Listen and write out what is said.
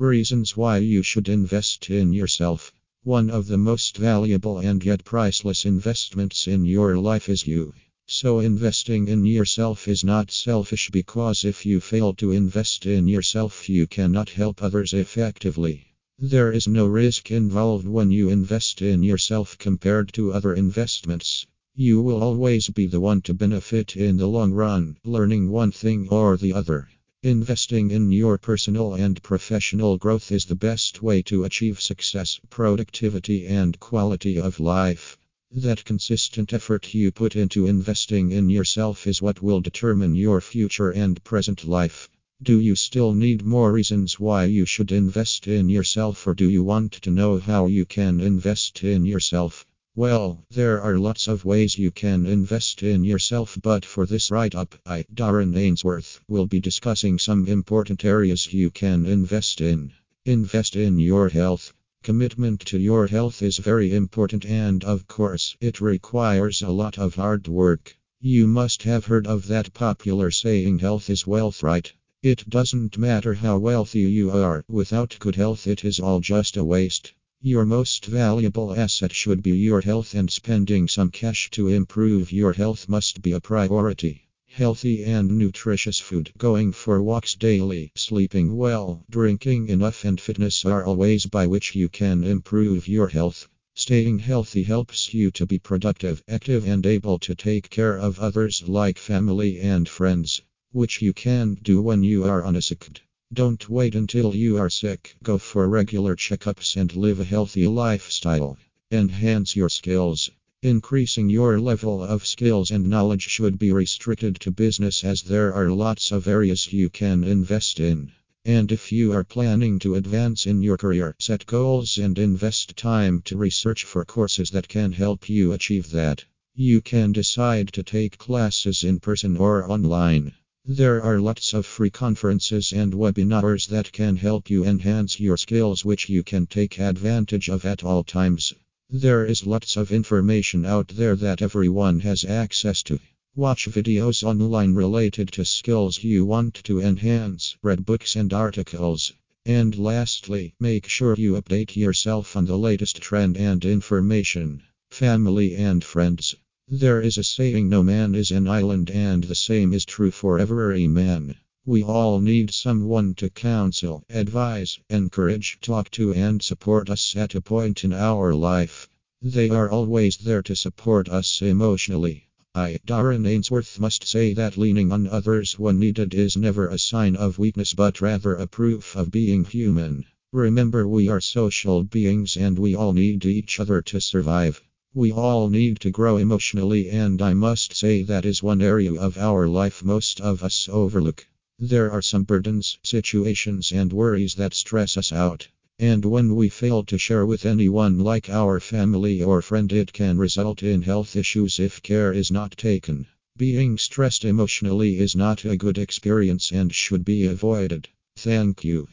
Reasons why you should invest in yourself. One of the most valuable and yet priceless investments in your life is you. So investing in yourself is not selfish, because if you fail to invest in yourself, you cannot help others effectively. There is no risk involved when you invest in yourself compared to other investments. You will always be the one to benefit in the long run, learning one thing or the other. Investing in your personal and professional growth is the best way to achieve success, productivity, and quality of life. That consistent effort you put into investing in yourself is what will determine your future and present life. Do you still need more reasons why you should invest in yourself, or do you want to know how you can invest in yourself? Well, there are lots of ways you can invest in yourself, but for this write-up, I, Darren Ainsworth, will be discussing some important areas you can invest in. Invest in your health. Commitment to your health is very important, and of course, it requires a lot of hard work. You must have heard of that popular saying, health is wealth, right? It doesn't matter how wealthy you are, without good health it is all just a waste. Your most valuable asset should be your health, and spending some cash to improve your health must be a priority. Healthy and nutritious food, going for walks daily, sleeping well, drinking enough, and fitness are all ways by which you can improve your health. Staying healthy helps you to be productive, active, and able to take care of others like family and friends, which you can do when you are on a sick day. Don't wait until you are sick. Go for regular checkups and live a healthy lifestyle. Enhance your skills. Increasing your level of skills and knowledge should be restricted to business, as there are lots of areas you can invest in. And if you are planning to advance in your career, set goals and invest time to research for courses that can help you achieve that. You can decide to take classes in person or online. There are lots of free conferences and webinars that can help you enhance your skills, which you can take advantage of at all times. There is lots of information out there that everyone has access to. Watch videos online related to skills you want to enhance, read books and articles. And lastly, make sure you update yourself on the latest trend and information. Family and friends. There is a saying, no man is an island, and the same is true for every man. We all need someone to counsel, advise, encourage, talk to, and support us at a point in our life. They are always there to support us emotionally. I, Darren Ainsworth, must say that leaning on others when needed is never a sign of weakness, but rather a proof of being human. Remember, we are social beings, and we all need each other to survive. We all need to grow emotionally, and I must say that is one area of our life most of us overlook. There are some burdens, situations, and worries that stress us out. And when we fail to share with anyone like our family or friend, it can result in health issues if care is not taken. Being stressed emotionally is not a good experience and should be avoided. Thank you.